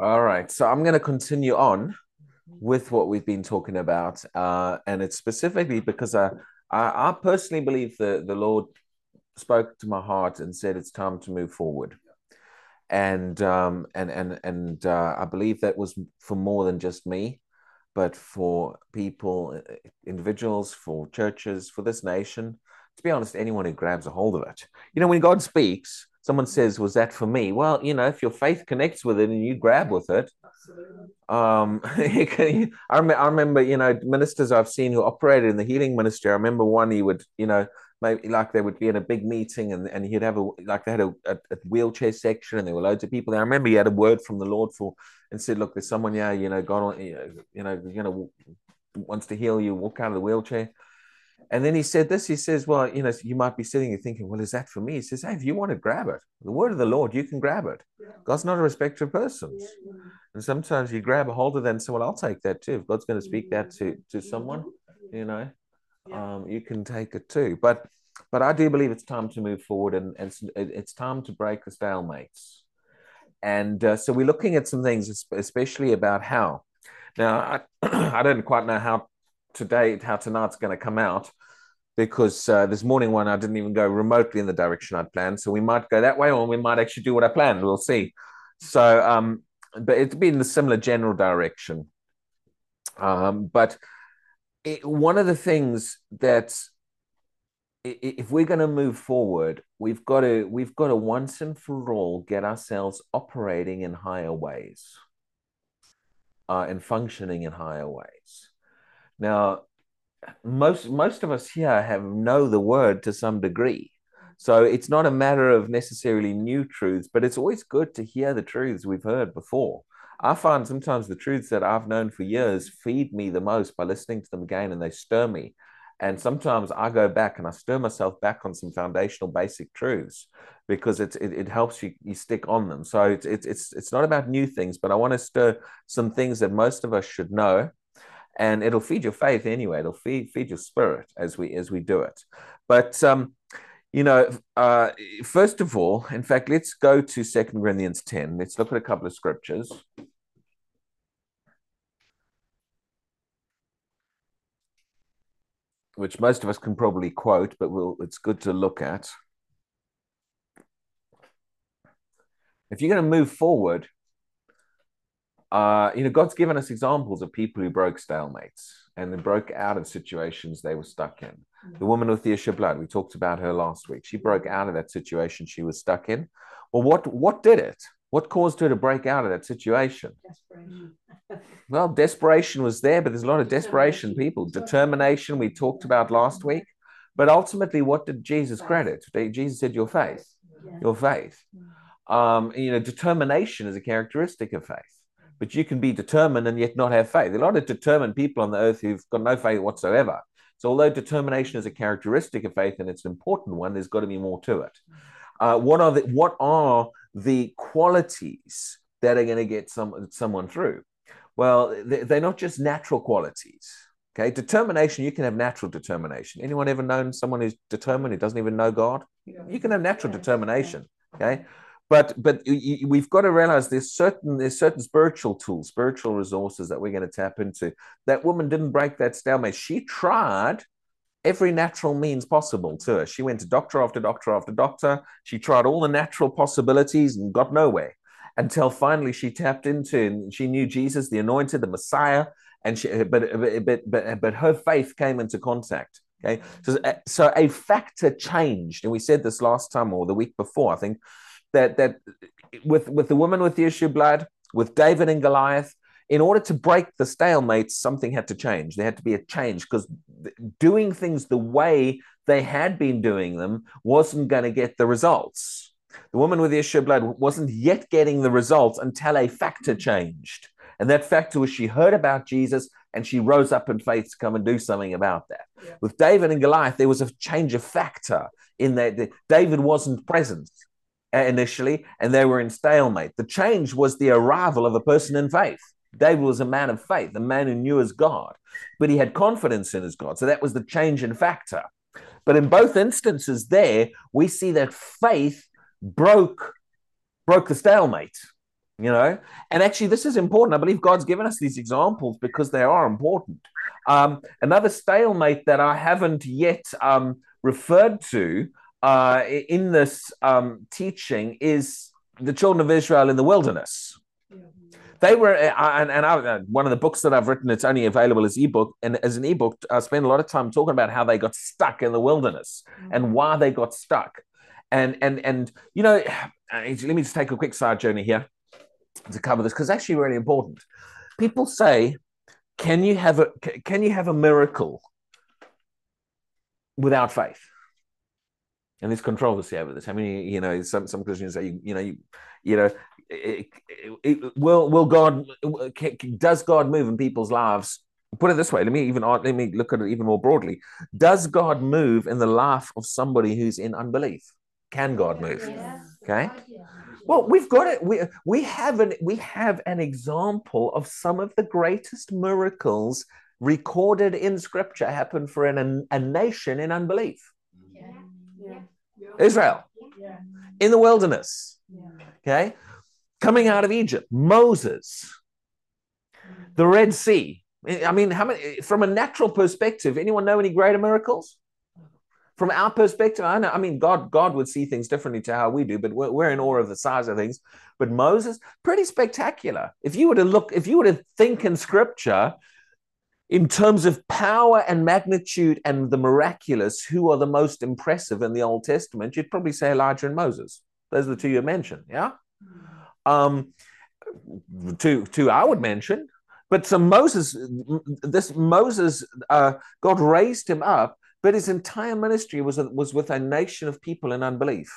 All right, so I'm going to continue on with what we've been talking about, and it's specifically because I personally believe the Lord spoke to my heart and said it's time to move forward, and I believe that was for more than just me, but for people, individuals, for churches, for this nation. To be honest, anyone who grabs a hold of it, you know, when God speaks, someone says, "Was that for me?" Well, you know, if your faith connects with it and you grab with it, I remember, you know, ministers I've seen who operated in the healing ministry. I remember one, he would, you know, maybe like they would be in a big meeting and he'd have a wheelchair section and there were loads of people there. I remember he had a word from the Lord and said, "Look, there's someone here, you know, God, you know, wants to heal you. Walk out of the wheelchair." And then he said this, he says, well, you know, you might be sitting and thinking, well, is that for me? He says, hey, if you want to grab it, the word of the Lord, you can grab it. Yeah. God's not a respecter of persons. Yeah. And sometimes you grab a hold of that and say, well, I'll take that too. If God's going to speak that to someone, you know, you can take it too. But I do believe it's time to move forward and it's time to break the stalemates. And so we're looking at some things, especially about how. Now, I don't quite know how tonight's going to come out, because this morning one I didn't even go remotely in the direction I'd planned, so we might go that way or we might actually do what I planned. We'll see. So but it's been in a similar general direction, but one of the things that if we're going to move forward, we've got to once and for all get ourselves operating in higher ways and functioning in higher ways. Now, most of us here know the word to some degree. So it's not a matter of necessarily new truths, but it's always good to hear the truths we've heard before. I find sometimes the truths that I've known for years feed me the most by listening to them again, and they stir me. And sometimes I go back and I stir myself back on some foundational basic truths, because it helps you stick on them. So it's not about new things, but I want to stir some things that most of us should know. And it'll feed your faith anyway. It'll feed your spirit as we do it. But first of all, in fact, let's go to 2 Corinthians 10. Let's look at a couple of scriptures. Which most of us can probably quote, but it's good to look at. If you're going to move forward, God's given us examples of people who broke stalemates and they broke out of situations they were stuck in. The woman with the issue of blood, we talked about her last week. She broke out of that situation she was stuck in. Well, what did it? What caused her to break out of that situation? Desperation. Well, desperation was there, but there's a lot of desperation, people. Determination, we talked about last week. But ultimately, what did Jesus credit? Jesus said, your faith. Yeah. Your faith. Determination is a characteristic of faith. But you can be determined and yet not have faith. There are a lot of determined people on the earth who've got no faith whatsoever. So although determination is a characteristic of faith and it's an important one, there's got to be more to it. What are the qualities that are going to get someone through? Well, they're not just natural qualities. Okay, determination, you can have natural determination. Anyone ever known someone who's determined who doesn't even know God? You can have natural determination, okay? But we've got to realize there's certain spiritual tools, spiritual resources that we're going to tap into. That woman didn't break that stalemate. She tried every natural means possible to her. She went to doctor after doctor after doctor. She tried all the natural possibilities and got nowhere, until finally she tapped into, and she knew Jesus, the anointed, the Messiah. And but her faith came into contact. Okay, so a factor changed, and we said this last time or the week before, I think. That with the woman with the issue of blood, with David and Goliath, in order to break the stalemate, something had to change. There had to be a change, because doing things the way they had been doing them wasn't going to get the results. The woman with the issue of blood wasn't yet getting the results until a factor changed. And that factor was she heard about Jesus and she rose up in faith to come and do something about that. Yeah. With David and Goliath, there was a change of factor in that David wasn't present initially, and they were in stalemate. The change was the arrival of a person in faith. David was a man of faith, a man who knew his God, but he had confidence in his God. So that was the change in factor. But in both instances there, we see that faith broke broke the stalemate, you know. And actually, this is important. I believe God's given us these examples because they are important. Another stalemate that I haven't yet referred to in this teaching is the children of Israel in the wilderness. They were, one of the books that I've written, it's only available as ebook, and as an ebook, I spend a lot of time talking about how they got stuck in the wilderness and why they got stuck. And you know, let me just take a quick side journey here to cover this, because it's actually really important. People say, can you have a miracle without faith? And there's controversy over this. I mean, you know, some Christians say, does God move in people's lives? Put it this way. Let me look at it even more broadly. Does God move in the life of somebody who's in unbelief? Can God move? Yeah. Okay. Well, we've got it. We have an example of some of the greatest miracles recorded in Scripture happen for a nation in unbelief. Israel, in the wilderness, okay? Coming out of Egypt, Moses, the Red Sea. I mean, how many? From a natural perspective, anyone know any greater miracles? From our perspective, I know. I mean, God would see things differently to how we do, but we're in awe of the size of things. But Moses, pretty spectacular. If you were to think in Scripture, in terms of power and magnitude and the miraculous, who are the most impressive in the Old Testament? You'd probably say Elijah and Moses. Those are the two you mentioned, yeah? Two I would mention. But so Moses, God raised him up, but his entire ministry was with a nation of people in unbelief.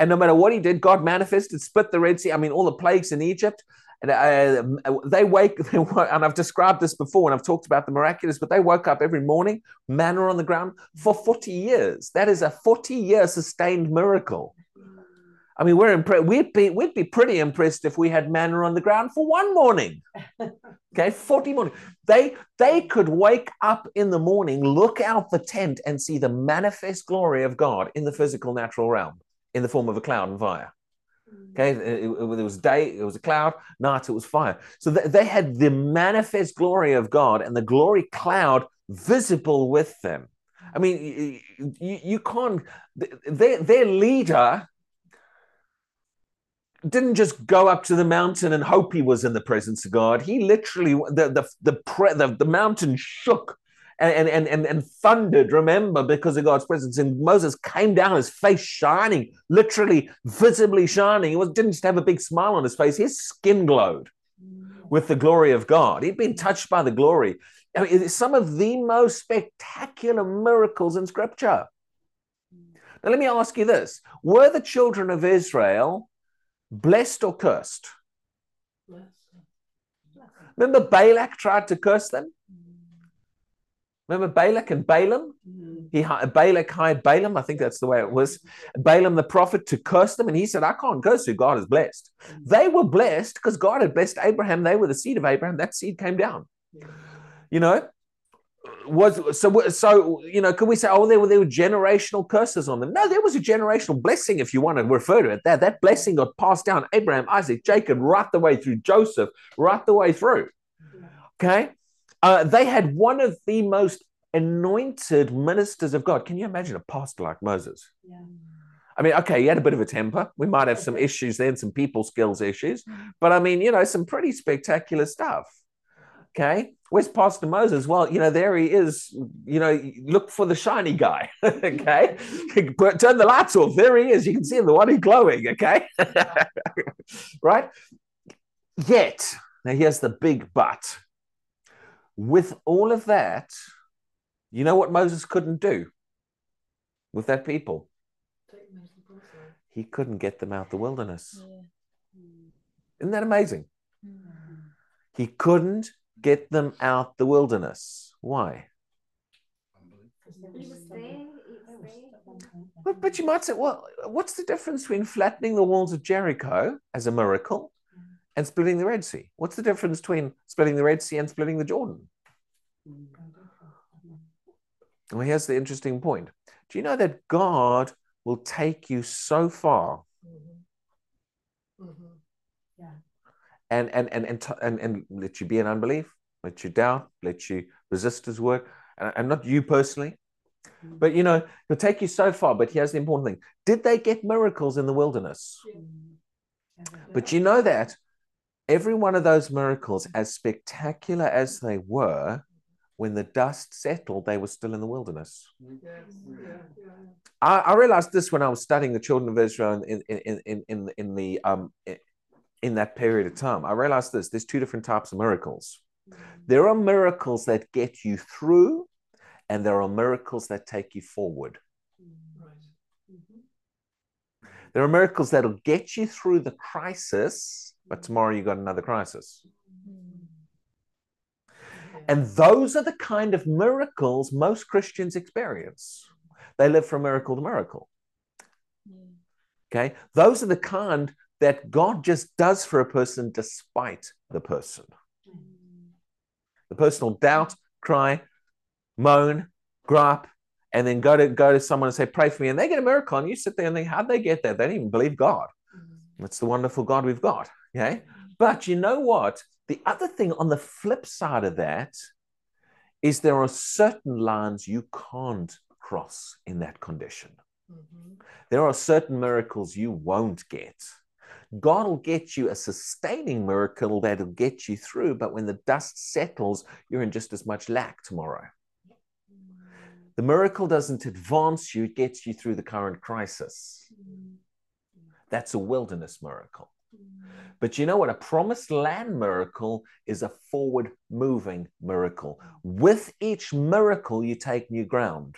And no matter what he did, God manifested, split the Red Sea. I mean, all the plagues in Egypt. And they woke, and I've described this before when I've talked about the miraculous, but they woke up every morning, manna on the ground for 40 years. That is a 40-year sustained miracle. I mean, we'd be pretty impressed if we had manna on the ground for one morning. Okay, 40 mornings. They could wake up in the morning, look out the tent, and see the manifest glory of God in the physical natural realm in the form of a cloud and fire. Okay, it was day, it was a cloud, night, it was fire. So they had the manifest glory of God and the glory cloud visible with them. I mean, you can't, their leader didn't just go up to the mountain and hope he was in the presence of God. He literally, the mountain shook and thundered, remember, because of God's presence. And Moses came down, his face shining, literally visibly shining. He didn't just have a big smile on his face. His skin glowed with the glory of God. He'd been touched by the glory. I mean, some of the most spectacular miracles in Scripture. Now, let me ask you this. Were the children of Israel blessed or cursed? Remember Balak tried to curse them? Remember Balak and Balaam? Balak hired Balaam, I think that's the way it was, Balaam the prophet to curse them. And he said, I can't curse you, God is blessed. They were blessed because God had blessed Abraham. They were the seed of Abraham. That seed came down. You know, you know, could we say, oh, there were generational curses on them? No, there was a generational blessing, if you want to refer to it. That blessing got passed down Abraham, Isaac, Jacob, right the way through Joseph, right the way through. Okay? They had one of the most anointed ministers of God. Can you imagine a pastor like Moses? Yeah. I mean, okay, he had a bit of a temper. We might have some issues then, some people skills issues. But I mean, you know, some pretty spectacular stuff. Okay, where's Pastor Moses? Well, you know, there he is. You know, look for the shiny guy. Okay, turn the lights off. There he is. You can see him, the one who's glowing. Okay, right? Yet, now here's the big but. With all of that, you know what Moses couldn't do with that people? He couldn't get them out the wilderness. Isn't that amazing? He couldn't get them out the wilderness. Why? But you might say, well, what's the difference between flattening the walls of Jericho as a miracle and splitting the Red Sea? What's the difference between splitting the Red Sea and splitting the Jordan? Well, here's the interesting point. Do you know that God will take you so far Mm-hmm. Yeah. And let you be in unbelief, let you doubt, let you resist his word. And not you personally, mm-hmm. but, you know, he'll take you so far. But here's the important thing. Did they get miracles in the wilderness? Mm-hmm. But you know that every one of those miracles, as spectacular as they were, when the dust settled, they were still in the wilderness. Yes. Yeah. I realized this when I was studying the children of Israel in that period of time. I realized this. There's two different types of miracles. There are miracles that get you through, and there are miracles that take you forward. Right. Mm-hmm. There are miracles that will get you through the crisis, but tomorrow you've got another crisis. Mm-hmm. And those are the kind of miracles most Christians experience. They live from miracle to miracle. Mm. Okay? Those are the kind that God just does for a person despite the person. The person will doubt, cry, moan, gripe, and then go to someone and say, pray for me. And they get a miracle, and you sit there and think, how'd they get that? They didn't even believe God. That's the wonderful God we've got. Okay? But you know what? The other thing on the flip side of that is there are certain lines you can't cross in that condition. Mm-hmm. There are certain miracles you won't get. God will get you a sustaining miracle that will get you through, but when the dust settles, you're in just as much lack tomorrow. The miracle doesn't advance you, it gets you through the current crisis. That's a wilderness miracle. But you know what? A promised land miracle is a forward-moving miracle. With each miracle, you take new ground.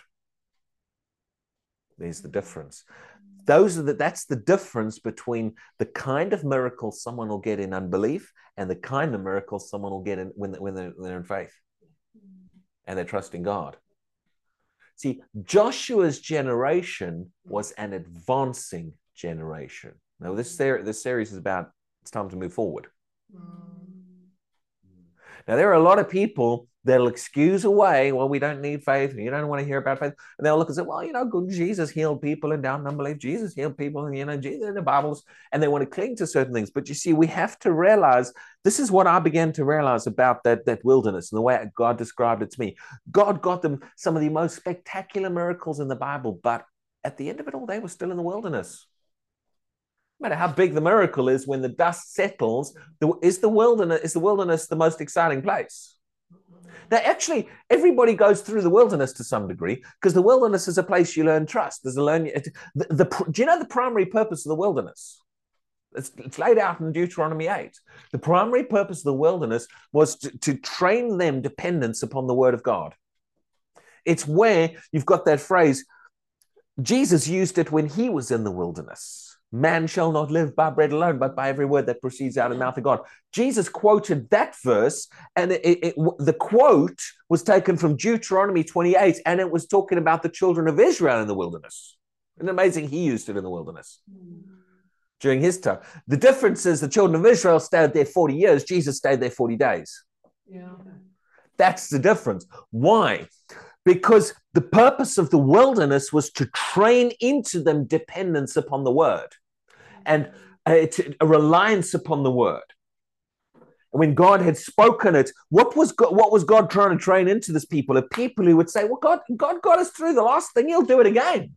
There's the difference. That's the difference between the kind of miracle someone will get in unbelief and the kind of miracle someone will get in when they're in faith and they're trusting God. See, Joshua's generation was an advancing generation. Now, this series is about it's time to move forward. Now, there are a lot of people that'll excuse away, well, we don't need faith, and you don't want to hear about faith. And they'll look and say, well, you know, good Jesus healed people and down in unbelief. Jesus healed people, and, you know, Jesus in the Bibles, and they want to cling to certain things. But you see, we have to realize, this is what I began to realize about that wilderness and the way God described it to me. God got them some of the most spectacular miracles in the Bible, but at the end of it all, they were still in the wilderness. No matter how big the miracle is, when the dust settles, is the wilderness the most exciting place? Now, actually, everybody goes through the wilderness to some degree, because the wilderness is a place you learn trust. Do you know the primary purpose of the wilderness? It's laid out in Deuteronomy 8. The primary purpose of the wilderness was to train them dependence upon the word of God. It's where you've got that phrase, Jesus used it when he was in the wilderness. Man shall not live by bread alone, but by every word that proceeds out of the mouth of God. Jesus quoted that verse, and the quote was taken from Deuteronomy 28, and it was talking about the children of Israel in the wilderness. Isn't it amazing he used it in the wilderness during his time? The difference is the children of Israel stayed there 40 years. Jesus stayed there 40 days. Yeah. That's the difference. Why? Because the purpose of the wilderness was to train into them dependence upon the word and a reliance upon the word. When God had spoken it, what was God trying to train into this people? A people who would say, well, God got us through the last thing. He'll do it again.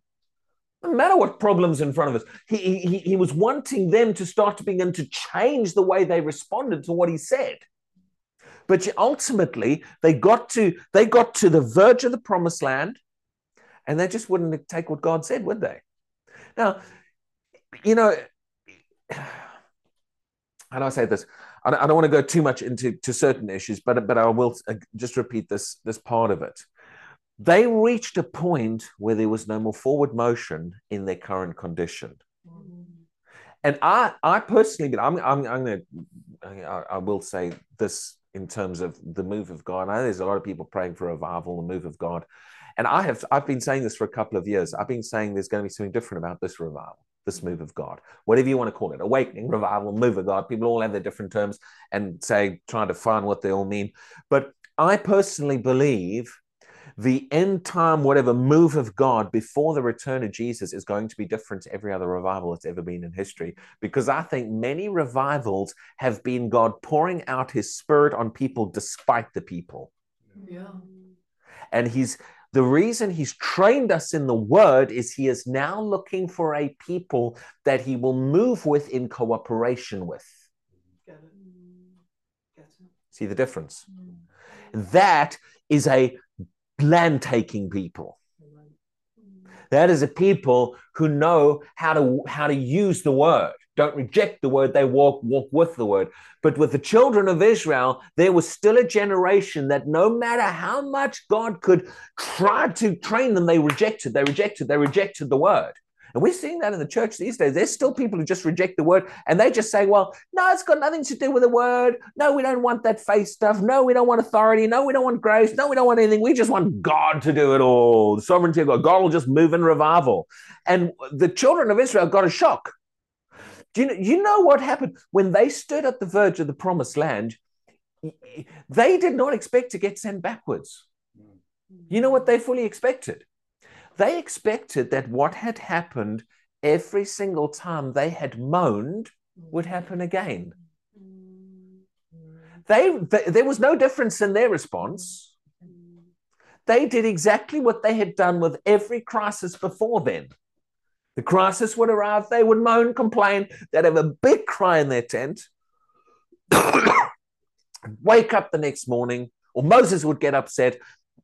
No matter what problems in front of us. He was wanting them to start to begin to change the way they responded to what he said. But ultimately, they got to the verge of the promised land, and they just wouldn't take what God said, would they? Now, you know, how do I say this? I don't want to go too much into certain issues, but I will just repeat this part of it. They reached a point where there was no more forward motion in their current condition. And I personally, I will say this. In terms of the move of God, I know there's a lot of people praying for revival, the move of God. And I've been saying this for a couple of years. I've been saying there's going to be something different about this revival, this move of God, whatever you want to call it, awakening, revival, move of God. People all have their different terms and trying to find what they all mean. But I personally believe the end time, whatever move of God before the return of Jesus is going to be different to every other revival that's ever been in history, because I think many revivals have been God pouring out his spirit on people despite the people. Yeah. And the reason he's trained us in the word is he is now looking for a people that he will move with in cooperation with. See the difference? That is a land-taking people. That is a people who know how to use the word. Don't reject the word. They walk with the word. But with the children of Israel, there was still a generation that no matter how much God could try to train them, they rejected the word. And we're seeing that in the church these days. There's still people who just reject the word, and they just say, well, no, it's got nothing to do with the word. No, we don't want that faith stuff. No, we don't want authority. No, we don't want grace. No, we don't want anything. We just want God to do it all. The sovereignty of God. God will just move in revival. And the children of Israel got a shock. Do you know what happened? When they stood at the verge of the promised land, they did not expect to get sent backwards. You know what they fully expected? They expected that what had happened every single time they had moaned would happen again. There was no difference in their response. They did exactly what they had done with every crisis before then. The crisis would arrive, they would moan, complain, they'd have a big cry in their tent, wake up the next morning, or Moses would get upset.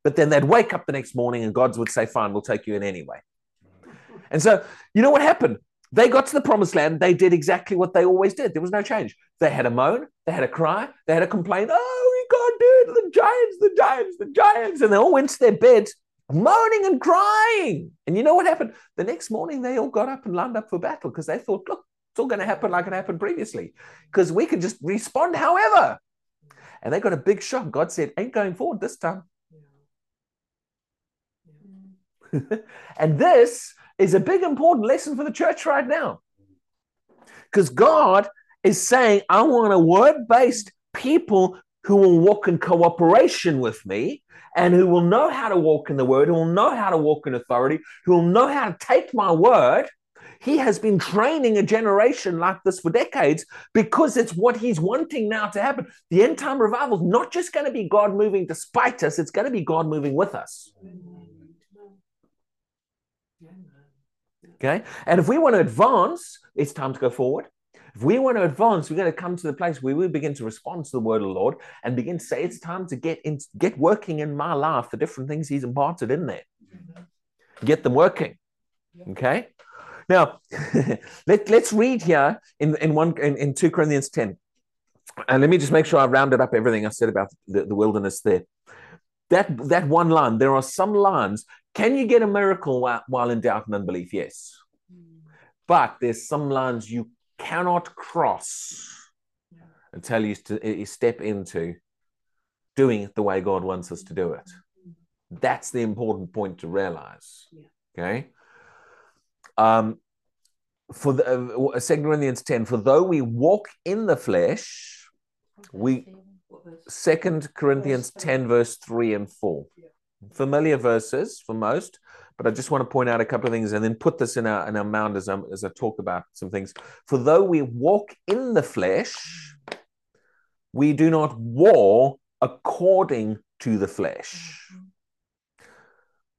But then they'd wake up the next morning and God would say, fine, we'll take you in anyway. And so, you know what happened? They got to the promised land. They did exactly what they always did. There was no change. They had a moan. They had a cry. They had a complaint. Oh, we can't do it. The giants. And they all went to their beds moaning and crying. And you know what happened? The next morning, they all got up and lined up for battle because they thought, look, it's all going to happen like it happened previously because we could just respond however. And they got a big shock. God said, ain't going forward this time. And this is a big important lesson for the church right now, because God is saying, I want a word-based people who will walk in cooperation with me and who will know how to walk in the word, who will know how to walk in authority, who will know how to take my word. He has been training a generation like this for decades because it's what he's wanting now to happen. The end time revival is not just going to be God moving despite us. It's going to be God moving with us. Okay, and if we want to advance, it's time to go forward. If we want to advance, we're going to come to the place where we begin to respond to the word of the Lord and begin to say, it's time to get working in my life, the different things he's imparted in there. Get them working. Okay, now let's read here in 2 Corinthians 10. And let me just make sure I've rounded up everything I said about the wilderness there. That one line, there are some lines. Can you get a miracle while in doubt and unbelief? Yes. But there's some lines you cannot cross until you step into doing it the way God wants us to do it. That's the important point to realize. Okay. For the 2 Corinthians 10, for though we walk in the flesh, 2 Corinthians 10, verse 3 and 4. Familiar verses for most, but I just want to point out a couple of things and then put this in our mound as I talk about some things. For though we walk in the flesh, we do not war according to the flesh.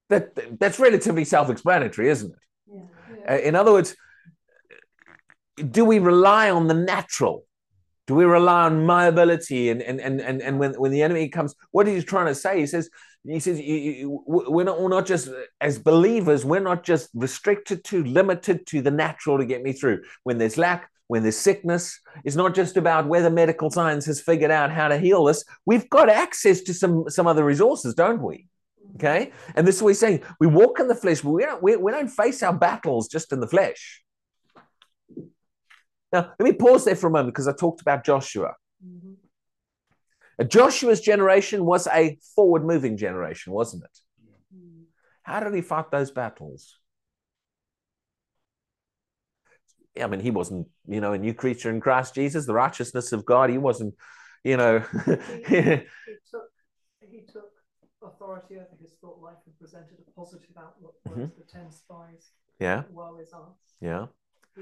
That's relatively self-explanatory, isn't it? Yeah. Yeah. In other words, do we rely on the natural? Do we rely on my ability? And when the enemy comes, what he's trying to say, he says, we're not just, as believers, we're not just restricted to, limited to the natural to get me through. When there's lack, when there's sickness, it's not just about whether medical science has figured out how to heal us. We've got access to some other resources, don't we? Okay? And this is what he's saying. We walk in the flesh, but we don't face our battles just in the flesh. Now, let me pause there for a moment because I talked about Joshua. Mm-hmm. Joshua's generation was a forward-moving generation, wasn't it? Mm-hmm. How did he fight those battles? I mean, he wasn't, a new creature in Christ Jesus, the righteousness of God. He wasn't, He took authority over his thought life and presented a positive outlook towards the 10 spies. Yeah. Woe is us. Yeah.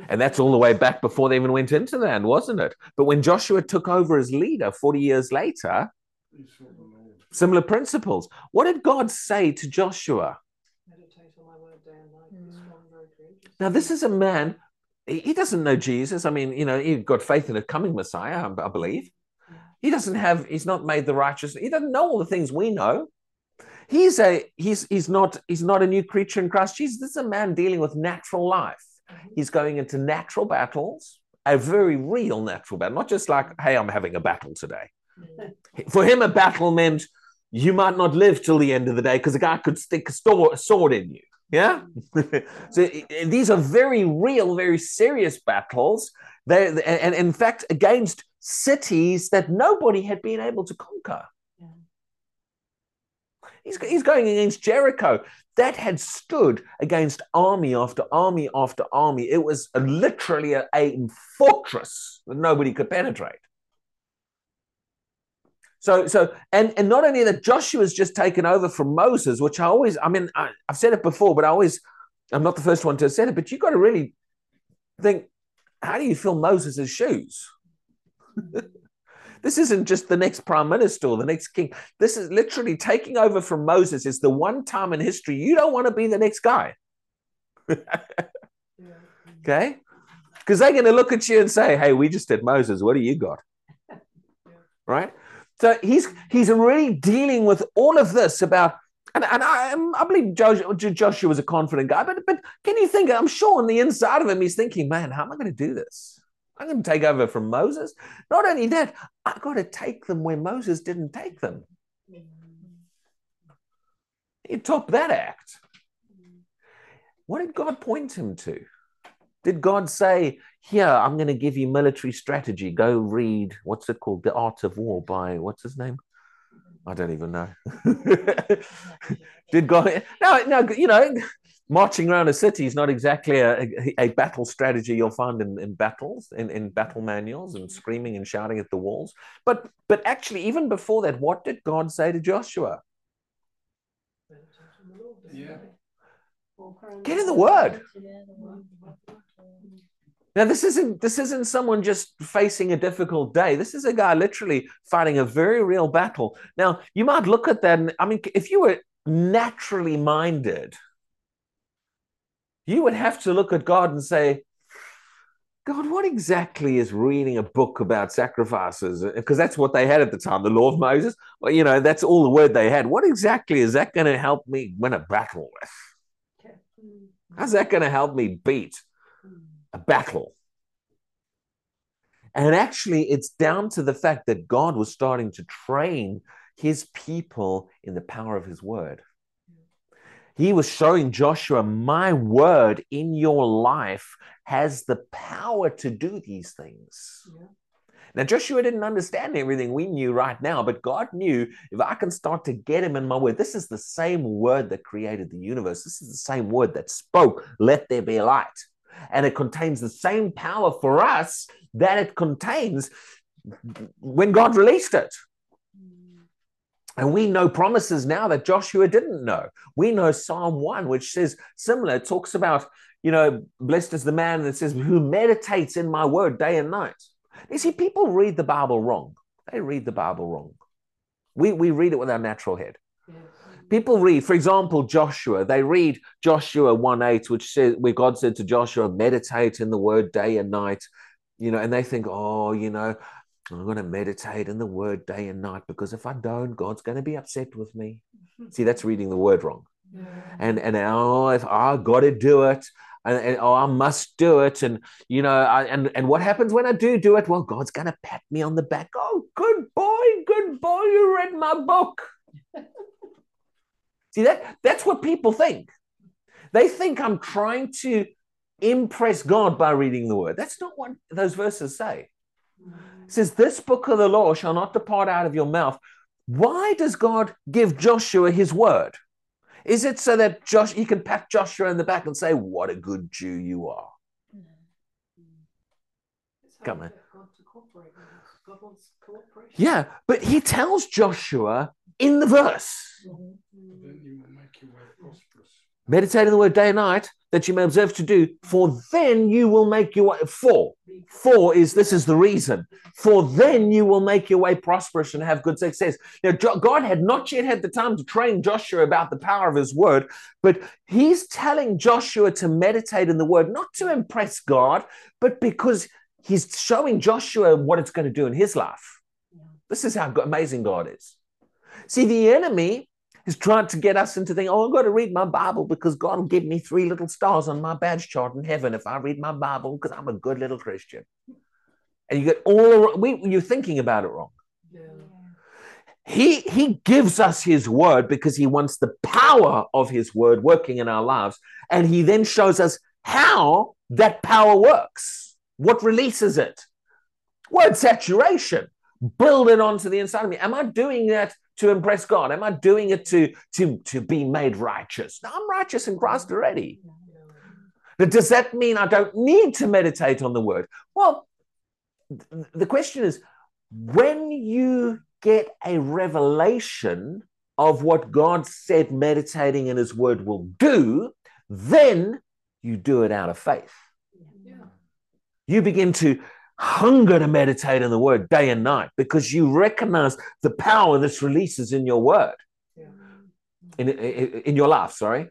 And that's all the way back before they even went into the land, wasn't it? But when Joshua took over as leader 40 years later, similar principles. What did God say to Joshua? Meditate on my word day and night. Now, this is a man, he doesn't know Jesus. I mean, you know, he's got faith in a coming Messiah, I believe. He doesn't have, he's not made the righteous. He doesn't know all the things we know. He's not a new creature in Christ Jesus. This is a man dealing with natural life. He's going into natural battles, a very real natural battle, not just like, hey, I'm having a battle today. For him, a battle meant you might not live till the end of the day because a guy could stick a sword in you. Yeah. So these are very real, very serious battles. And in fact, against cities that nobody had been able to conquer. He's going against Jericho. That had stood against army after army after army. It was literally a fortress that nobody could penetrate. So not only that, Joshua's just taken over from Moses, which I've said it before, but I'm not the first one to have said it, but you've got to really think, how do you fill Moses' shoes? This isn't just the next prime minister or the next king. This is literally taking over from Moses. It's the one time in history you don't want to be the next guy. Okay? Because they're going to look at you and say, hey, we just did Moses. What do you got? Right? So he's already dealing with all of this about, and I believe Joshua was a confident guy, but can you think, I'm sure on the inside of him, he's thinking, man, how am I going to do this? I'm going to take over from Moses. Not only that, I've got to take them where Moses didn't take them. You top that act. What did God point him to? Did God say, here, I'm going to give you military strategy. Go read, what's it called? The Art of War by, what's his name? I don't even know. Did God? No, you know, marching around a city is not exactly a battle strategy you'll find in battles, in battle manuals, and screaming and shouting at the walls. But actually, even before that, what did God say to Joshua? Yeah. Get in the Word. Now, this isn't someone just facing a difficult day. This is a guy literally fighting a very real battle. Now, you might look at that, and I mean, if you were naturally minded, you would have to look at God and say, God, what exactly is reading a book about sacrifices? Because that's what they had at the time, the law of Moses. Well, you know, that's all the word they had. What exactly is that going to help me win a battle with? How's that going to help me beat a battle? And actually, it's down to the fact that God was starting to train his people in the power of his word. He was showing Joshua, my word in your life has the power to do these things. Yeah. Now, Joshua didn't understand everything we knew right now, but God knew, if I can start to get him in my word, this is the same word that created the universe. This is the same word that spoke, let there be light. And it contains the same power for us that it contains when God released it. And we know promises now that Joshua didn't know. We know Psalm 1, which says similar, it talks about, you know, blessed is the man that says, who meditates in my word day and night. You see, people read the Bible wrong. They read the Bible wrong. We read it with our natural head. People read, for example, Joshua. They read Joshua 1:8, which says, where God said to Joshua, meditate in the word day and night, you know, and they think, oh, you know, I'm going to meditate in the word day and night because if I don't, God's going to be upset with me. See, that's reading the word wrong. Yeah. And oh, if I got to do it, and oh, I must do it, and you know, and what happens when I do it? Well, God's going to pat me on the back. Oh, good boy, you read my book. See, that's what people think. They think I'm trying to impress God by reading the word. That's not what those verses say. It says, this book of the law shall not depart out of your mouth. Why does God give Joshua his word? Is it so that he can pat Joshua in the back and say, what a good Jew you are? Come on. to cooperate with us. God wants cooperation. Yeah, but he tells Joshua in the verse. Mm-hmm. Then you will make your way prosperous. Meditate on the word day and night, that you may observe to do, for then you will make your way. This is the reason. For then you will make your way prosperous and have good success. Now, God had not yet had the time to train Joshua about the power of his word, but he's telling Joshua to meditate in the word, not to impress God, but because he's showing Joshua what it's going to do in his life. This is how amazing God is. See, the enemy is trying to get us into thinking, oh, I've got to read my Bible because God will give me 3 little stars on my badge chart in heaven if I read my Bible because I'm a good little Christian. And you get all wrong. You're thinking about it wrong. Yeah. He gives us his word because he wants the power of his word working in our lives. And he then shows us how that power works. What releases it? Word saturation. Build it onto the inside of me. Am I doing that to impress God? Am I doing it to be made righteous? No, I'm righteous in Christ already. But does that mean I don't need to meditate on the word? Well, the question is, when you get a revelation of what God said meditating in his word will do, then you do it out of faith. Yeah. You begin to hunger to meditate on the word day and night because you recognize the power this releases in your word, in your life, sorry.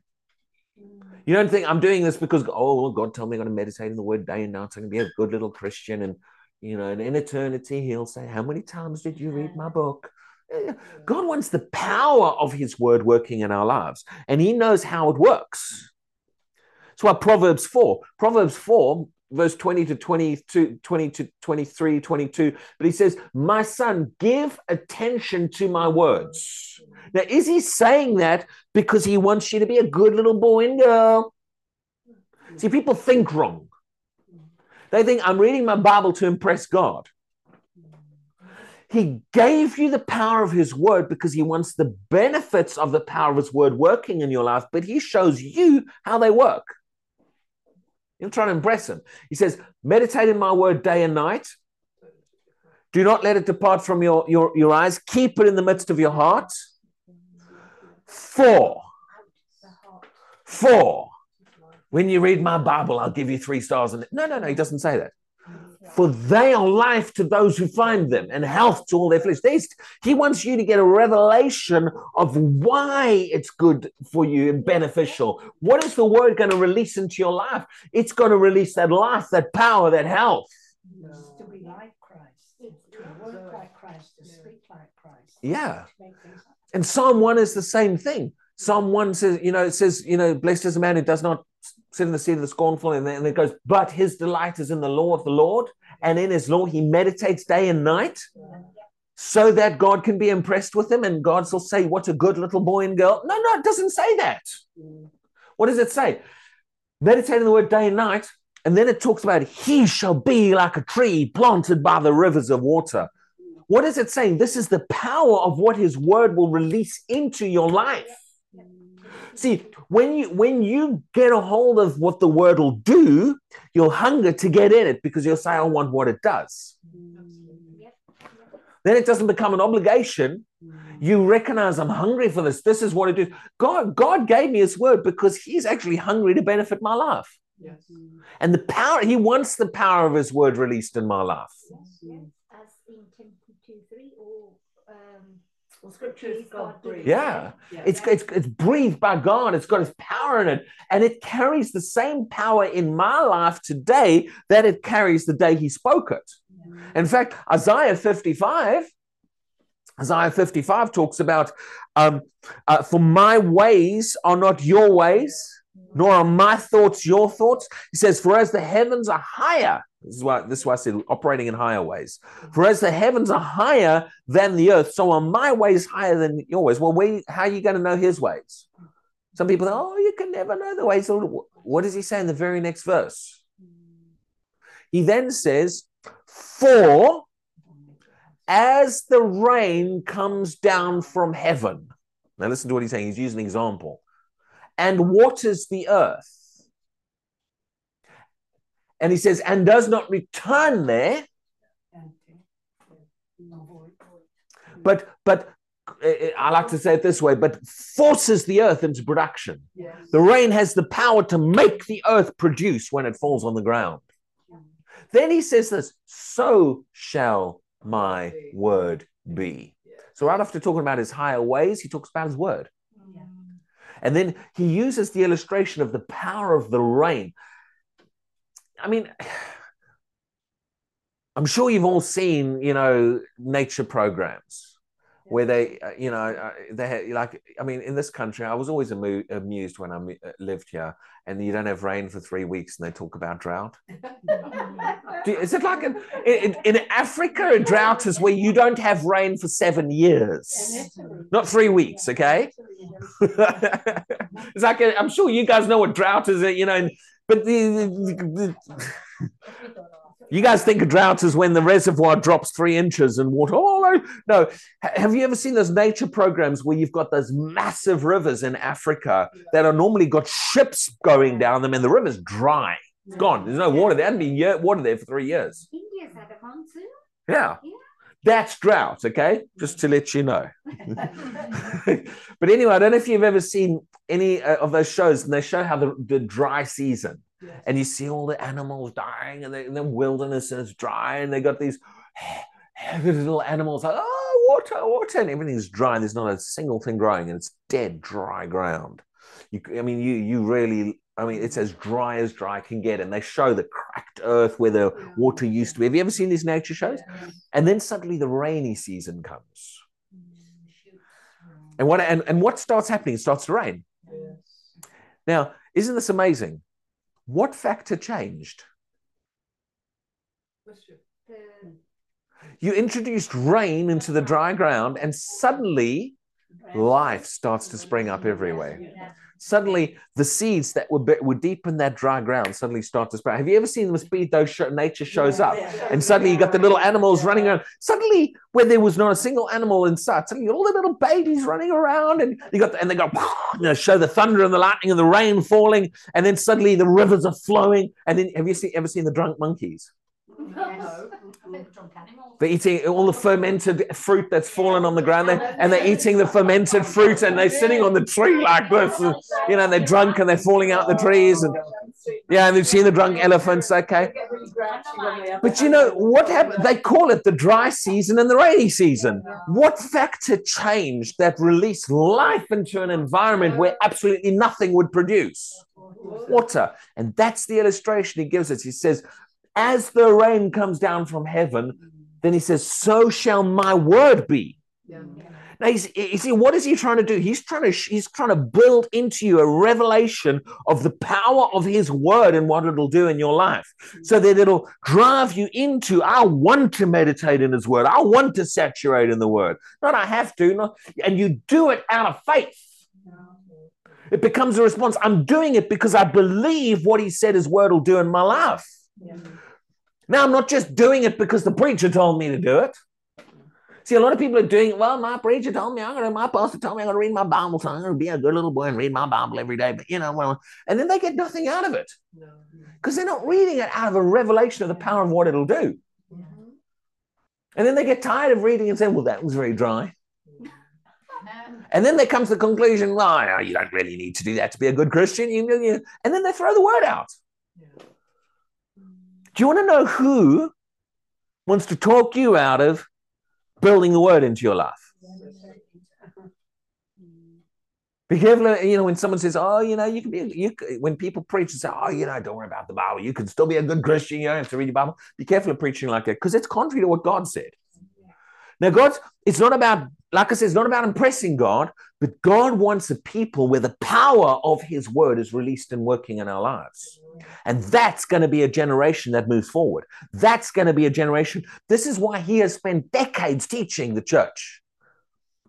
You don't think I'm doing this because, oh, God told me I've got to meditate on the word day and night, so I'm going to be a good little Christian. And, you know, and in eternity, he'll say, how many times did you read my book? God wants the power of his word working in our lives, and he knows how it works. That's why Proverbs 4, verse 20 to 22, 20 to 23, 22. But he says, my son, give attention to my words. Now, is he saying that because he wants you to be a good little boy and girl? See, people think wrong. They think, I'm reading my Bible to impress God. He gave you the power of his word because he wants the benefits of the power of his word working in your life, but he shows you how they work. You're trying to impress him. He says, meditate in my word day and night. Do not let it depart from your eyes. Keep it in the midst of your heart. For when you read my Bible, I'll give you 3 stars. No, he doesn't say that. For they are life to those who find them and health to all their flesh. He wants you to get a revelation of why it's good for you and beneficial. What is the word going to release into your life? It's going to release that life, that power, that health. It's to be like Christ. To work like Christ. To speak like Christ. Yeah. And Psalm 1 is the same thing. Psalm 1 says, blessed is a man who does not sit in the seat of the scornful, and then it goes, but his delight is in the law of the Lord, and in his law he meditates day and night, so that God can be impressed with him, and God will say, what a good little boy and girl. No, it doesn't say that. What does it say? Meditate on the word day and night, and then it talks about he shall be like a tree planted by the rivers of water. What is it saying? This is the power of what his word will release into your life. See, when you get a hold of what the word will do, you'll hunger to get in it because you'll say, I want what it does. Then it doesn't become an obligation. You recognize I'm hungry for this. This is what it is. God gave me his word because he's actually hungry to benefit my life. Yes. And the power, he wants the power of his word released in my life. Yes. As in 10:23 or... Scripture is God breathed. Yeah. It's breathed by God. It's got his power in it. And it carries the same power in my life today that it carries the day he spoke it. Yeah. In fact, Isaiah 55 talks about, for my ways are not your ways, nor are my thoughts your thoughts. He says, for as the heavens are higher, this is why I said operating in higher ways. For as the heavens are higher than the earth, so are my ways higher than your ways. Well, how are you going to know his ways? Some people think, you can never know the ways. What does he say in the very next verse? He then says, for as the rain comes down from heaven. Now listen to what he's saying. He's using an example. And waters the earth. And he says, and does not return there, But I like to say it this way, but forces the earth into production. Yes. The rain has the power to make the earth produce when it falls on the ground. Yeah. Then he says this, so shall my word be. Yeah. So right after talking about his higher ways, he talks about his word. Yeah. And then he uses the illustration of the power of the rain. I mean, I'm sure you've all seen, you know, nature programs. Where they, you know, they had, like, I mean, in this country, I was always amused when I lived here, and you don't have rain for 3 weeks, and they talk about drought. Is it like in Africa, a drought is where you don't have rain for 7 years, not 3 weeks, okay? It's like, I'm sure you guys know what drought is, you know, but the you guys think a drought is when the reservoir drops 3 inches and water. Oh, no. Have you ever seen those nature programs where you've got those massive rivers in Africa that are normally got ships going down them and the river's dry? It's gone. There's no water. There hadn't been water there for 3 years. India's had a monsoon. Yeah. That's drought, okay? Just to let you know. But anyway, I don't know if you've ever seen any of those shows, and they show how the dry season. Yes. And you see all the animals dying, and they're in the wilderness, and it's dry, and they got these little animals like, oh, water, water, and everything's dry, and there's not a single thing growing, and it's dead, dry ground. I mean, it's as dry can get, and they show the cracked earth where the water used to be. Have you ever seen these nature shows? Yeah. And then suddenly the rainy season comes, and what starts happening? It starts to rain. Yes. Now, isn't this amazing? What factor changed? You introduced rain into the dry ground, and suddenly life starts to spring up everywhere. Suddenly the seeds that were deep in that dry ground suddenly start to sprout. Have you ever seen them speed those nature shows up? And suddenly you got the little animals running around. Suddenly where there was not a single animal in sight, suddenly all the little babies running around, and they go, you know, show the thunder and the lightning and the rain falling, and then suddenly the rivers are flowing. And then have you ever seen the drunk monkeys? Yes. They're eating all the fermented fruit that's fallen on the ground, and they're eating the fermented fruit, and they're sitting on the tree like this, and, you know, they're drunk and they're falling out the trees, and yeah, and they've seen the drunk elephants, okay? But you know what happened? They call it the dry season and the rainy season. What factor changed that released life into an environment where absolutely nothing would produce? Water. And that's the illustration he gives us. He says, as the rain comes down from heaven, then he says, so shall my word be. Yeah. Now, you see, what is he trying to do? He's trying to build into you a revelation of the power of his word and what it'll do in your life, so that it'll drive you into, I want to meditate in his word. I want to saturate in the word. Not I have to. Not, and you do it out of faith. It becomes a response. I'm doing it because I believe what he said his word will do in my life. Yeah. Now, I'm not just doing it because the preacher told me to do it. See, a lot of people are doing it. Well, my preacher told me, my pastor told me I'm going to read my Bible, so I'm going to be a good little boy and read my Bible every day. But, you know, well, and then they get nothing out of it because they're not reading it out of a revelation of the power of what it'll do. Yeah. And then they get tired of reading and saying, well, that was very dry. And then there comes the conclusion, well, you don't really need to do that to be a good Christian. And then they throw the word out. Yeah. Do you want to know who wants to talk you out of building the word into your life? Be careful, you know, when someone says, oh, you know, you can be, when people preach and say, oh, you know, don't worry about the Bible. You can still be a good Christian. You don't have to read your Bible. Be careful of preaching like that, because it's contrary to what God said. Now, it's not about, like I said, it's not about impressing God, but God wants a people where the power of his word is released and working in our lives. And that's going to be a generation that moves forward. That's going to be a generation. This is why he has spent decades teaching the church,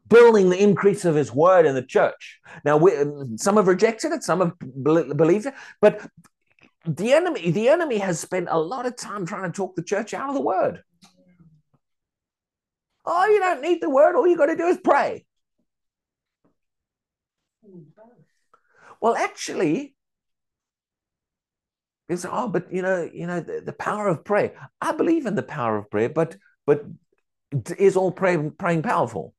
building the increase of his word in the church. Now, some have rejected it, some have believed it, but the enemy has spent a lot of time trying to talk the church out of the word. Oh, you don't need the word. All you got to do is pray. Well, actually, it's, oh, but you know the power of prayer. I believe in the power of prayer, but Is all praying powerful?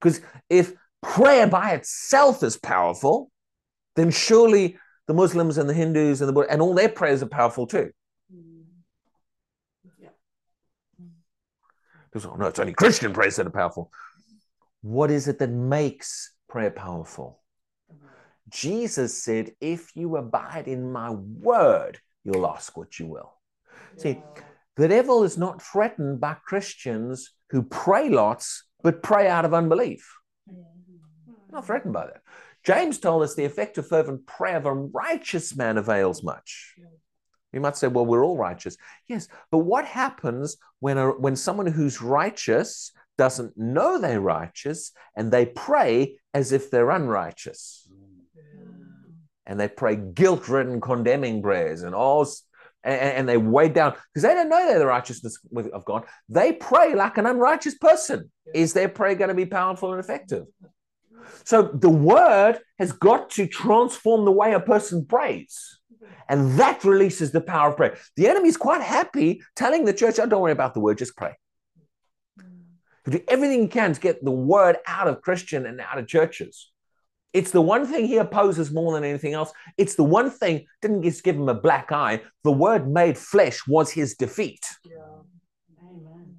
Because if prayer by itself is powerful, then surely the Muslims and the Hindus and the Buddhists and all their prayers are powerful too. Yeah. Because, oh no, it's only Christian prayers that are powerful. What is it that makes prayer powerful? Jesus said, if you abide in my word, you'll ask what you will. Yeah. See, the devil is not threatened by Christians who pray lots, but pray out of unbelief. Not threatened by that. James told us the effective fervent prayer of a righteous man avails much. You might say, well, we're all righteous. Yes, but what happens when someone who's righteous doesn't know they're righteous and they pray as if they're unrighteous? And they pray guilt-ridden, condemning prayers and they weigh down because they don't know they're the righteousness of God. They pray like an unrighteous person. Is their prayer going to be powerful and effective? So the word has got to transform the way a person prays. And that releases the power of prayer. The enemy is quite happy telling the church, oh, don't worry about the word, just pray. Do everything he can to get the word out of Christian and out of churches. It's the one thing he opposes more than anything else. It's the one thing, didn't just give him a black eye. The word made flesh was his defeat. Yeah. Amen.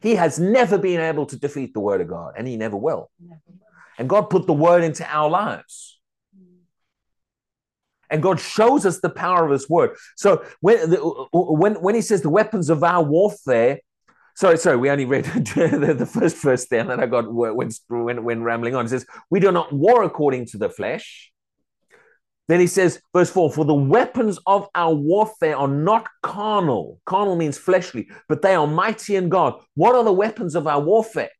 He has never been able to defeat the word of God, and he never will. And God put the word into our lives. And God shows us the power of his word. So when he says the weapons of our warfare, sorry, we only read the first verse there, and then I got when rambling on. It says, we do not war according to the flesh. Then he says, verse 4, for the weapons of our warfare are not carnal. Carnal means fleshly, but they are mighty in God. What are the weapons of our warfare?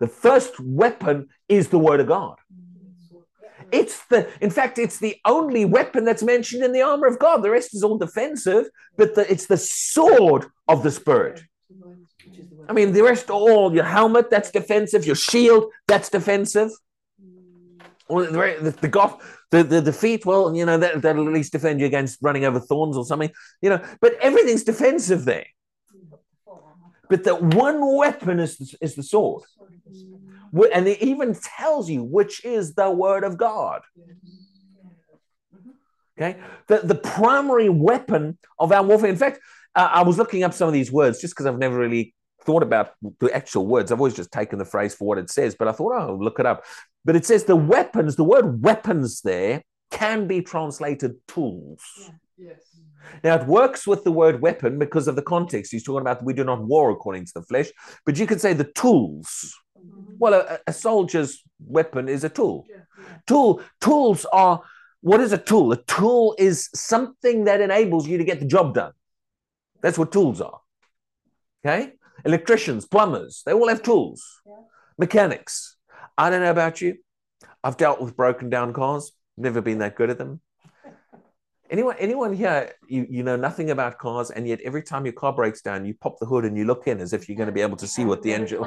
The first weapon is the word of God. In fact, it's the only weapon that's mentioned in the armor of God. The rest is all defensive, but it's the sword of the Spirit. I mean, the rest are all your helmet, that's defensive, your shield, that's defensive. Or the feet, well, you know, that'll at least defend you against running over thorns or something, you know, but everything's defensive there. But the one weapon is the sword. And it even tells you which is the word of God. Okay? The primary weapon of our warfare. In fact, I was looking up some of these words just because I've never really thought about the actual words. I've always just taken the phrase for what it says, but I thought, oh, I'll look it up. But it says the weapons, the word weapons there can be translated tools. Yeah. Yes. Now, it works with the word weapon because of the context. He's talking about we do not war according to the flesh, but you could say the tools. Well, a soldier's weapon is a tool. Yeah. Tools are, what is a tool? A tool is something that enables you to get the job done. That's what tools are, okay? Electricians, plumbers, they all have tools. Yeah. Mechanics. I don't know about you. I've dealt with broken down cars. Never been that good at them. Anyone here, you know nothing about cars, and yet every time your car breaks down, you pop the hood and you look in as if you're going to be able to see what the engine...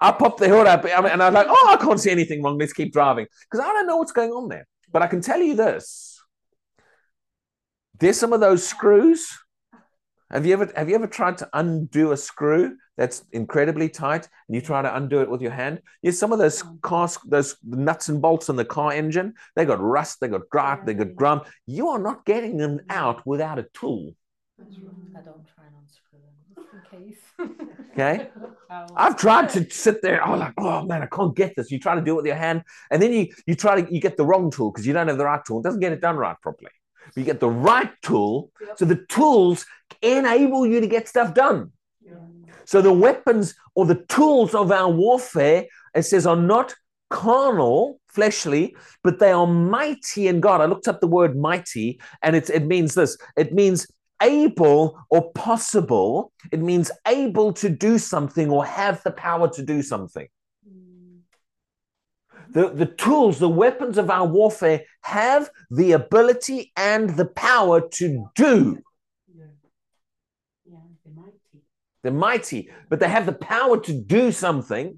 I pop the hood up and I'm like, oh, I can't see anything wrong. Let's keep driving. Because I don't know what's going on there. But I can tell you this. There's some of those screws... Have you ever tried to undo a screw that's incredibly tight and you try to undo it with your hand? Yes, some of those nuts and bolts on the car engine, they got rust, they got grime, they got grime. You are not getting them out without a tool. I don't try and unscrew them in case. Okay? I've tried to sit there, I'm like, oh man, I can't get this. You try to do it with your hand, and then you get the wrong tool because you don't have the right tool. It doesn't get it done right properly. You get the right tool. Yep. So the tools enable you to get stuff done. Yeah. So the weapons or the tools of our warfare, it says, are not carnal, fleshly, but they are mighty in God. I looked up the word mighty, and it means this. It means able or possible. It means able to do something or have the power to do something. The tools, the weapons of our warfare have the ability and the power to do. Yeah, they're mighty. They're mighty, but they have the power to do something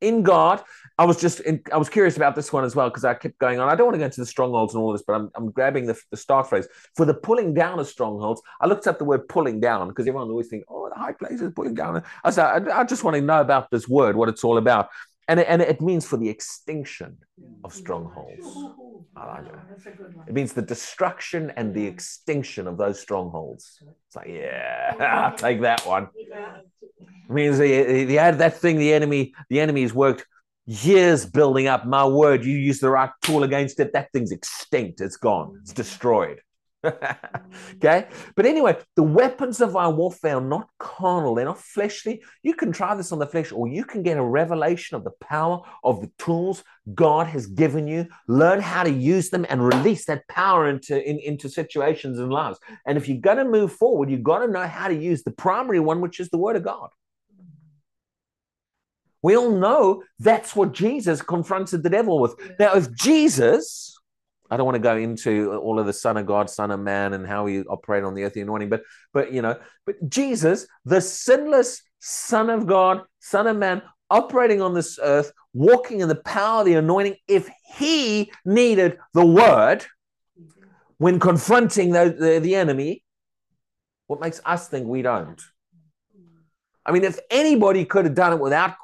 in God. I was curious about this one as well because I kept going on. I don't want to go into the strongholds and all this, but I'm grabbing the start phrase. For the pulling down of strongholds, I looked up the word pulling down because everyone always thinks, oh, the high places, pulling down. I said, I just want to know about this word, what it's all about. And it means for the extinction of strongholds. I like it. That's a good one. It means the destruction and the extinction of those strongholds. It's like, yeah, I'll take that one. It means that thing the enemy's worked years building up. My word, you use the right tool against it, that thing's extinct. It's gone. It's destroyed. Okay, but anyway, the weapons of our warfare are not carnal, they're not fleshly. You can try this on the flesh, or you can get a revelation of the power of the tools God has given you. Learn how to use them and release that power into situations and lives. And if you're going to move forward, you've got to know how to use the primary one, which is the Word of God. We all know that's what Jesus confronted the devil with. Now, if Jesus, I don't want to go into all of the Son of God, Son of Man, and how he operated on the earth, the anointing, but Jesus, the sinless Son of God, Son of Man, operating on this earth, walking in the power of the anointing, if he needed the word when confronting the enemy, what makes us think we don't? I mean, if anybody could have done it without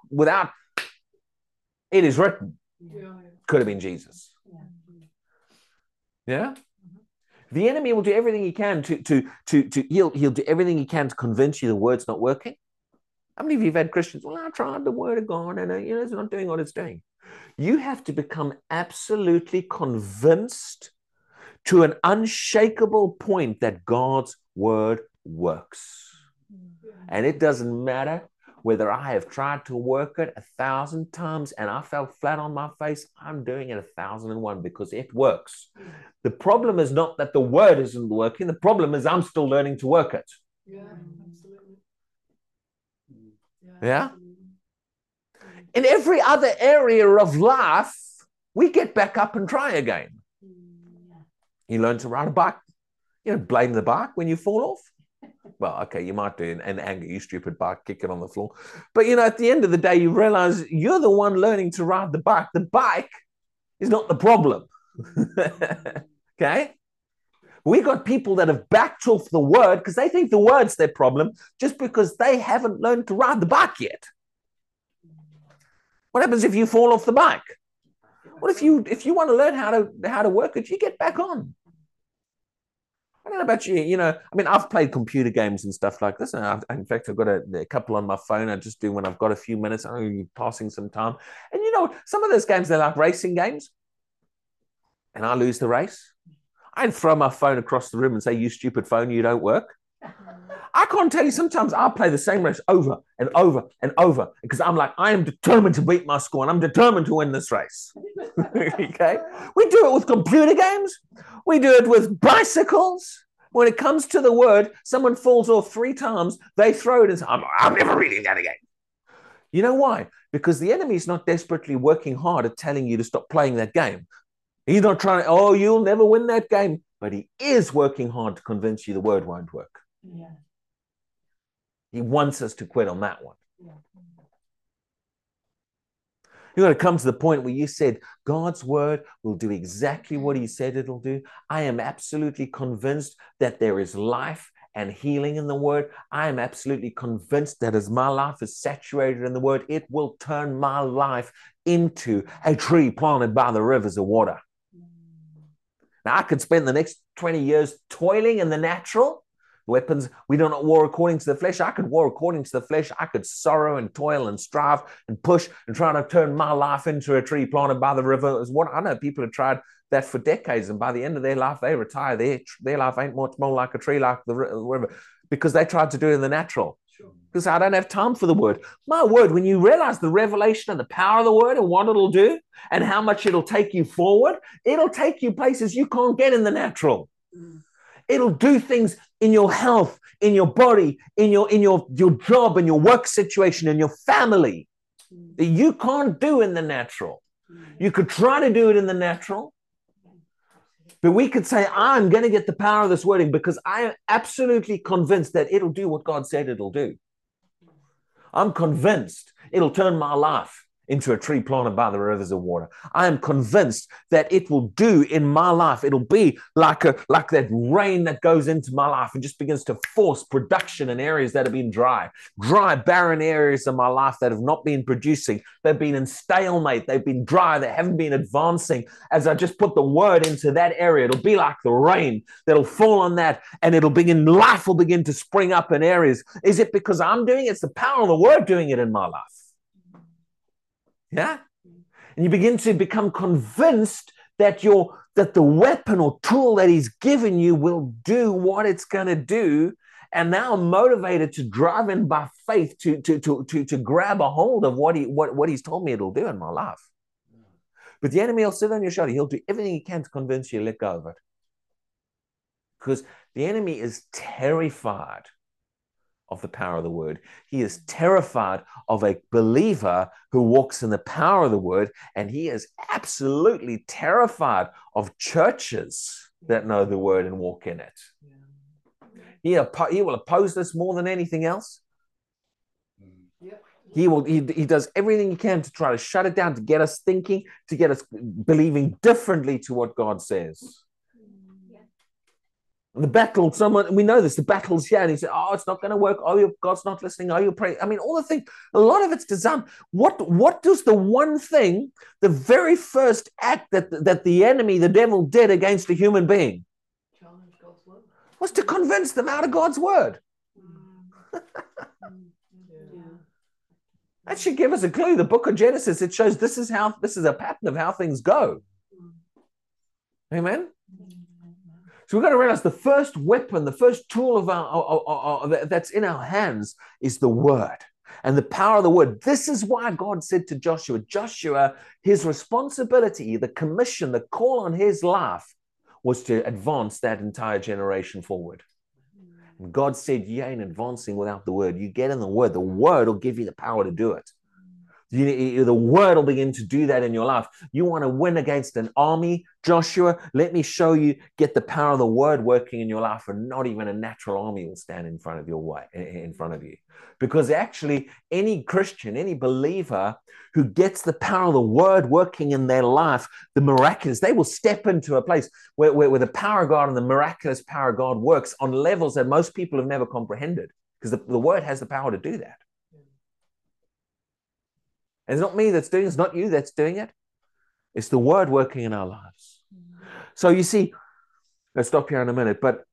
it is written, could have been Jesus. Yeah, the enemy will do everything he can he'll do everything he can to convince you the word's not working. How many of you've had Christians? Well, I tried the Word of God, and it's not doing what it's doing. You have to become absolutely convinced to an unshakable point that God's Word works, and it doesn't matter whether I have tried to work it 1,000 times and I fell flat on my face. I'm doing it 1,001 because it works. The problem is not that the word isn't working. The problem is I'm still learning to work it. Yeah, absolutely. Yeah? In every other area of life, we get back up and try again. You learn to ride a bike. You don't blame the bike when you fall off. Well, okay, you might do in anger, you stupid bike, kick it on the floor. But, at the end of the day, you realize you're the one learning to ride the bike. The bike is not the problem. Okay? We got people that have backed off the word because they think the word's their problem just because they haven't learned to ride the bike yet. What happens if you fall off the bike? What if you want to learn how to work it, you get back on. I don't know about you, I mean, I've played computer games and stuff like this. And in fact, I've got a couple on my phone. I just do when I've got a few minutes. I'm passing some time. And you know what? Some of those games, they're like racing games. And I lose the race. I'd throw my phone across the room and say, you stupid phone, you don't work. I can't tell you, sometimes I'll play the same race over and over and over because I'm like, I am determined to beat my score and I'm determined to win this race. Okay? We do it with computer games. We do it with bicycles. When it comes to the word, someone falls off 3 times, they throw it and say, I'm never reading that again. You know why? Because the enemy's not desperately working hard at telling you to stop playing that game. He's not trying to, you'll never win that game. But he is working hard to convince you the word won't work. Yeah. He wants us to quit on that one. Yeah. You've got to come to the point where you said, God's word will do exactly what he said it'll do. I am absolutely convinced that there is life and healing in the word. I am absolutely convinced that as my life is saturated in the word, it will turn my life into a tree planted by the rivers of water. Now, I could spend the next 20 years toiling in the natural. Weapons, we do not war according to the flesh. I could war according to the flesh. I could sorrow and toil and strive and push and try to turn my life into a tree planted by the river. I know people have tried that for decades, and by the end of their life, they retire. Their life ain't much more like a tree like the river because they tried to do it in the natural. Because I don't have time for the word. My word, when you realize the revelation and the power of the word and what it'll do and how much it'll take you forward, it'll take you places you can't get in the natural. It'll do things in your health, in your body, in your job, in your work situation, in your family that you can't do in the natural. You could try to do it in the natural. But we could say, I'm going to get the power of this wording because I am absolutely convinced that it'll do what God said it'll do. I'm convinced it'll turn my life into a tree planted by the rivers of water. I am convinced that it will do in my life. It'll be like that rain that goes into my life and just begins to force production in areas that have been dry, barren areas of my life that have not been producing. They've been in stalemate. They've been dry. They haven't been advancing. As I just put the word into that area, it'll be like the rain that'll fall on that, and it'll begin, life will begin to spring up in areas. Is it because I'm doing it? It's the power of the word doing it in my life. Yeah? And you begin to become convinced that that the weapon or tool that he's given you will do what it's going to do. And now I'm motivated to drive in by faith to grab a hold of what he's told me it'll do in my life. But the enemy will sit on your shoulder. He'll do everything he can to convince you to let go of it. Because the enemy is terrified of the power of the word. He is terrified of a believer who walks in the power of the word, and he is absolutely terrified of churches that know the word and walk in it. Yeah. He will oppose this more than anything else. Yep. He does everything he can to try to shut it down, to get us thinking, to get us believing differently to what God says. The battle, someone, we know this, the battle's here, and he said, oh, it's not going to work. Oh, God's not listening. Oh, you're praying. I mean, all the things, a lot of it's designed. What does the one thing, the very first act that the enemy, the devil, did against a human being? Challenge God's word. Was to convince them out of God's word. That should give us a clue. The book of Genesis, it shows this is a pattern of how things go. Amen? So we've got to realize the first weapon, the first tool of that's in our hands is the word and the power of the word. This is why God said to Joshua, his responsibility, the commission, the call on his life was to advance that entire generation forward. And God said, you ain't advancing without the word. You get in the word. The word will give you the power to do it. The word will begin to do that in your life. You want to win against an army, Joshua? Let me show you, get the power of the word working in your life, and not even a natural army will stand in front of your way, in front of you. Because actually, any Christian, any believer who gets the power of the word working in their life, the miraculous, they will step into a place where the power of God and the miraculous power of God works on levels that most people have never comprehended. Because the word has the power to do that. It's not me that's doing it. It's not you that's doing it. It's the word working in our lives. So you see, let's stop here in a minute, but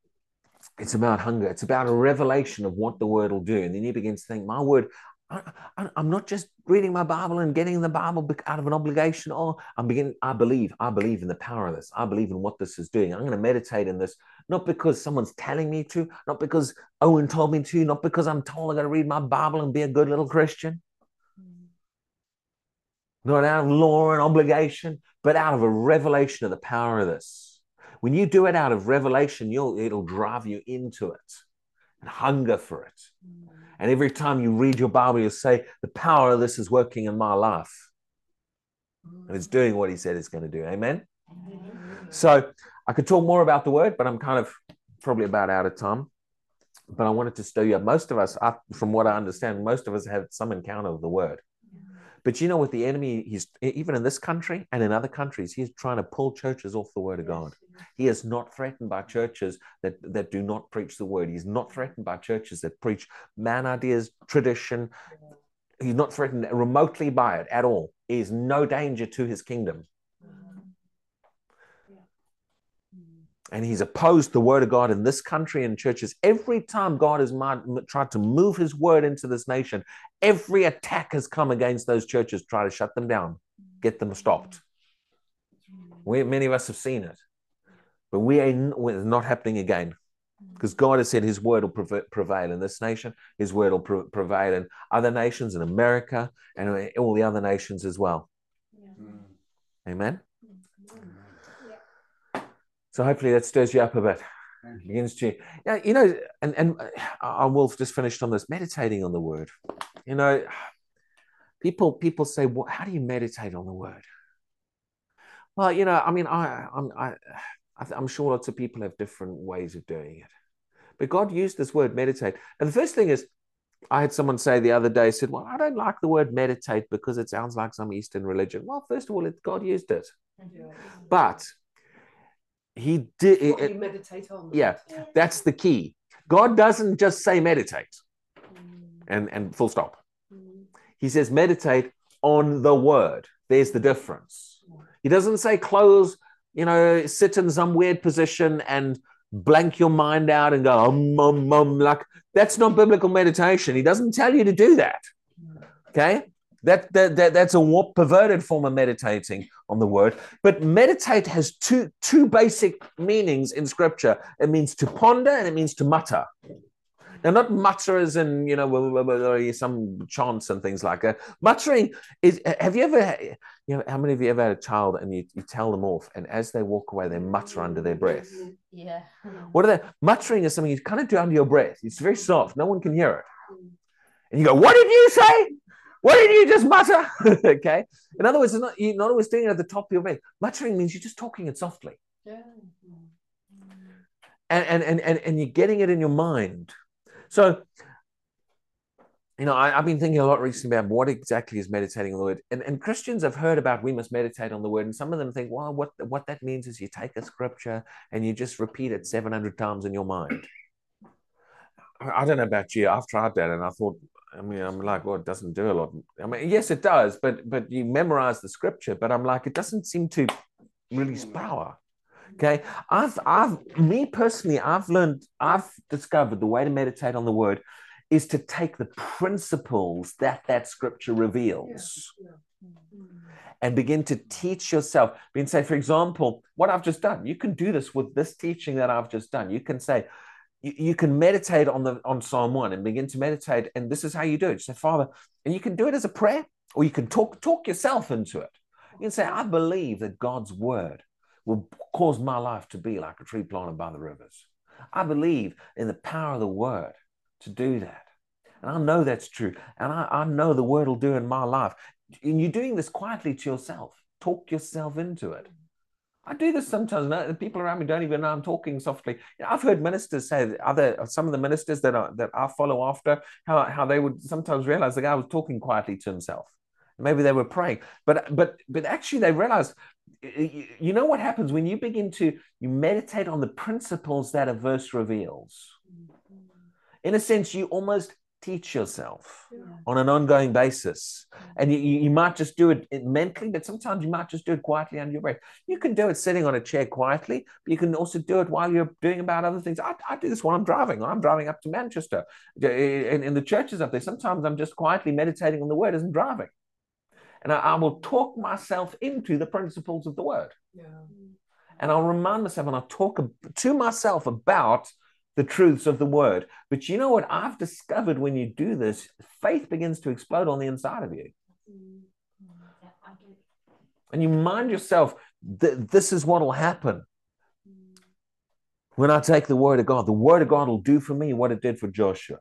it's about hunger. It's about a revelation of what the word will do. And then you begin to think, my word, I'm not just reading my Bible and getting the Bible out of an obligation. Oh, I believe in the power of this. I believe in what this is doing. I'm going to meditate in this, not because someone's telling me to, not because Owen told me to, not because I'm told I got to read my Bible and be a good little Christian. Not out of law and obligation, but out of a revelation of the power of this. When you do it out of revelation, it'll drive you into it and hunger for it. And every time you read your Bible, you'll say, the power of this is working in my life. And it's doing what he said it's going to do. Amen? So I could talk more about the word, but I'm kind of probably about out of time. But I wanted to stir you up. Most of us, from what I understand, most of us have some encounter with the word. But you know what the enemy, he's even in this country and in other countries, he's trying to pull churches off the word of God. He is not threatened by churches that do not preach the word. He's not threatened by churches that preach man ideas, tradition. He's not threatened remotely by it at all. He is no danger to his kingdom. And he's opposed the word of God in this country and churches. Every time God has tried to move his word into this nation, every attack has come against those churches, try to shut them down, get them stopped. Many of us have seen it. But it's not happening again. Because God has said his word will prevail in this nation. His word will prevail in other nations, in America, and all the other nations as well. Yeah. Amen? So hopefully that stirs you up a bit. Begins to, you know, and I will just finish on this, meditating on the word. You know, people say, well, how do you meditate on the word? Well, you know, I mean, I'm sure lots of people have different ways of doing it. But God used this word, meditate. And the first thing is, I had someone say the other day, said, well, I don't like the word meditate because it sounds like some Eastern religion. Well, first of all, God used it. Yeah. But he did. What you meditate on. Yeah, that's the key. God doesn't just say meditate and full stop. He says meditate on the word. There's the difference. He doesn't say close, sit in some weird position and blank your mind out and go, like that's not biblical meditation. He doesn't tell you to do that. Okay. That's a perverted form of meditating on the word. But meditate has two basic meanings in scripture. It means to ponder and it means to mutter. Now, not mutter as in, some chants and things like that. Muttering is, have you ever, how many of you ever had a child and you tell them off, and as they walk away, they mutter under their breath? Yeah. What are they? Muttering is something you kind of do under your breath. It's very soft. No one can hear it. And you go, what did you say? What did you just mutter? Okay. In other words, you're not always doing it at the top of your breath. Muttering means you're just talking it softly. Yeah. And you're getting it in your mind. So, I've been thinking a lot recently about what exactly is meditating on the word. And Christians have heard about we must meditate on the word. And some of them think, well, what that means is you take a scripture and you just repeat it 700 times in your mind. I don't know about you. I've tried that and I thought, I'm like, well, it doesn't do a lot. Yes, it does, but you memorize the scripture. But I'm like, it doesn't seem to release power. Okay, I've discovered the way to meditate on the word is to take the principles that scripture reveals and begin to teach yourself. Being say, for example, what I've just done, you can do this with this teaching that I've just done. You can say, you can meditate on Psalm 1 and begin to meditate. And this is how you do it. Say, Father, and you can do it as a prayer, or you can talk yourself into it. You can say, I believe that God's word will cause my life to be like a tree planted by the rivers. I believe in the power of the word to do that. And I know that's true. And I know the word will do in my life. And you're doing this quietly to yourself. Talk yourself into it. I do this sometimes. And people around me don't even know I'm talking softly. I've heard ministers say, some of the ministers that I follow after, how they would sometimes realize the guy was talking quietly to himself. Maybe they were praying, but actually they realized, you know what happens when you begin to, you meditate on the principles that a verse reveals. In a sense, you almost teach yourself on an ongoing basis. And you might just do it mentally, but sometimes you might just do it quietly under your breath. You can do it sitting on a chair quietly, but you can also do it while you're doing about other things. I do this while I'm driving. I'm driving up to Manchester and the churches up there. Sometimes I'm just quietly meditating on the word as I'm driving. And I will talk myself into the principles of the word. Yeah. And I'll remind myself and I'll talk to myself about the truths of the word. But you know what I've discovered when you do this? Faith begins to explode on the inside of you. And you mind yourself that this is what will happen when I take the word of God. The word of God will do for me what it did for Joshua.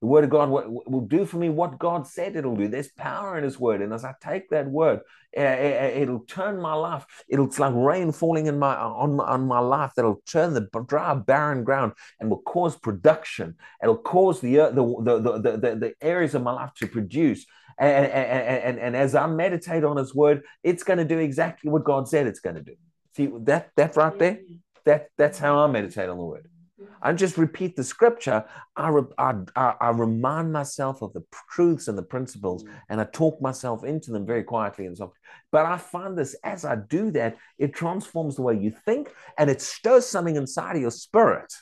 The word of God will do for me what God said it'll do. There's power in his word. And as I take that word, it'll turn my life. It's like rain falling on my life that'll turn the dry, barren ground and will cause production. It'll cause the areas of my life to produce. And as I meditate on his word, it's going to do exactly what God said it's going to do. See, that right there, that's how I meditate on the word. I just repeat the scripture. I remind myself of the truths and the principles, and I talk myself into them very quietly and softly. But I find this, as I do that, it transforms the way you think, and it stirs something inside of your spirit.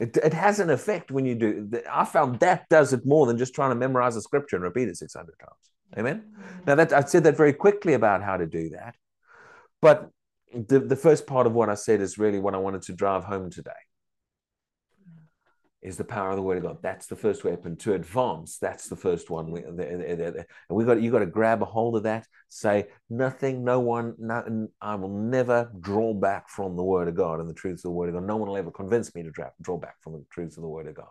It has an effect when you do. I found that does it more than just trying to memorize a scripture and repeat it 600 times. Amen? Now, I said that very quickly about how to do that. But the first part of what I said is really what I wanted to drive home today, is the power of the word of God. That's the first weapon to advance. That's the first one. You've got to grab a hold of that. Say nothing, no one, I will never draw back from the word of God and the truths of the word of God. No one will ever convince me to draw back from the truths of the word of God.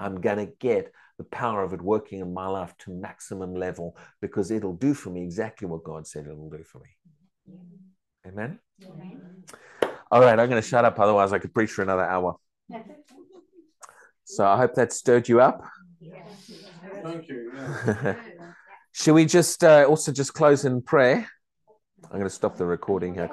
I'm going to get the power of it working in my life to maximum level, because it'll do for me exactly what God said it'll do for me. Amen? All right, I'm going to shut up. Otherwise, I could preach for another hour. So I hope that stirred you up. Yes. Thank you. Yeah. Should we just also just close in prayer? I'm going to stop the recording here.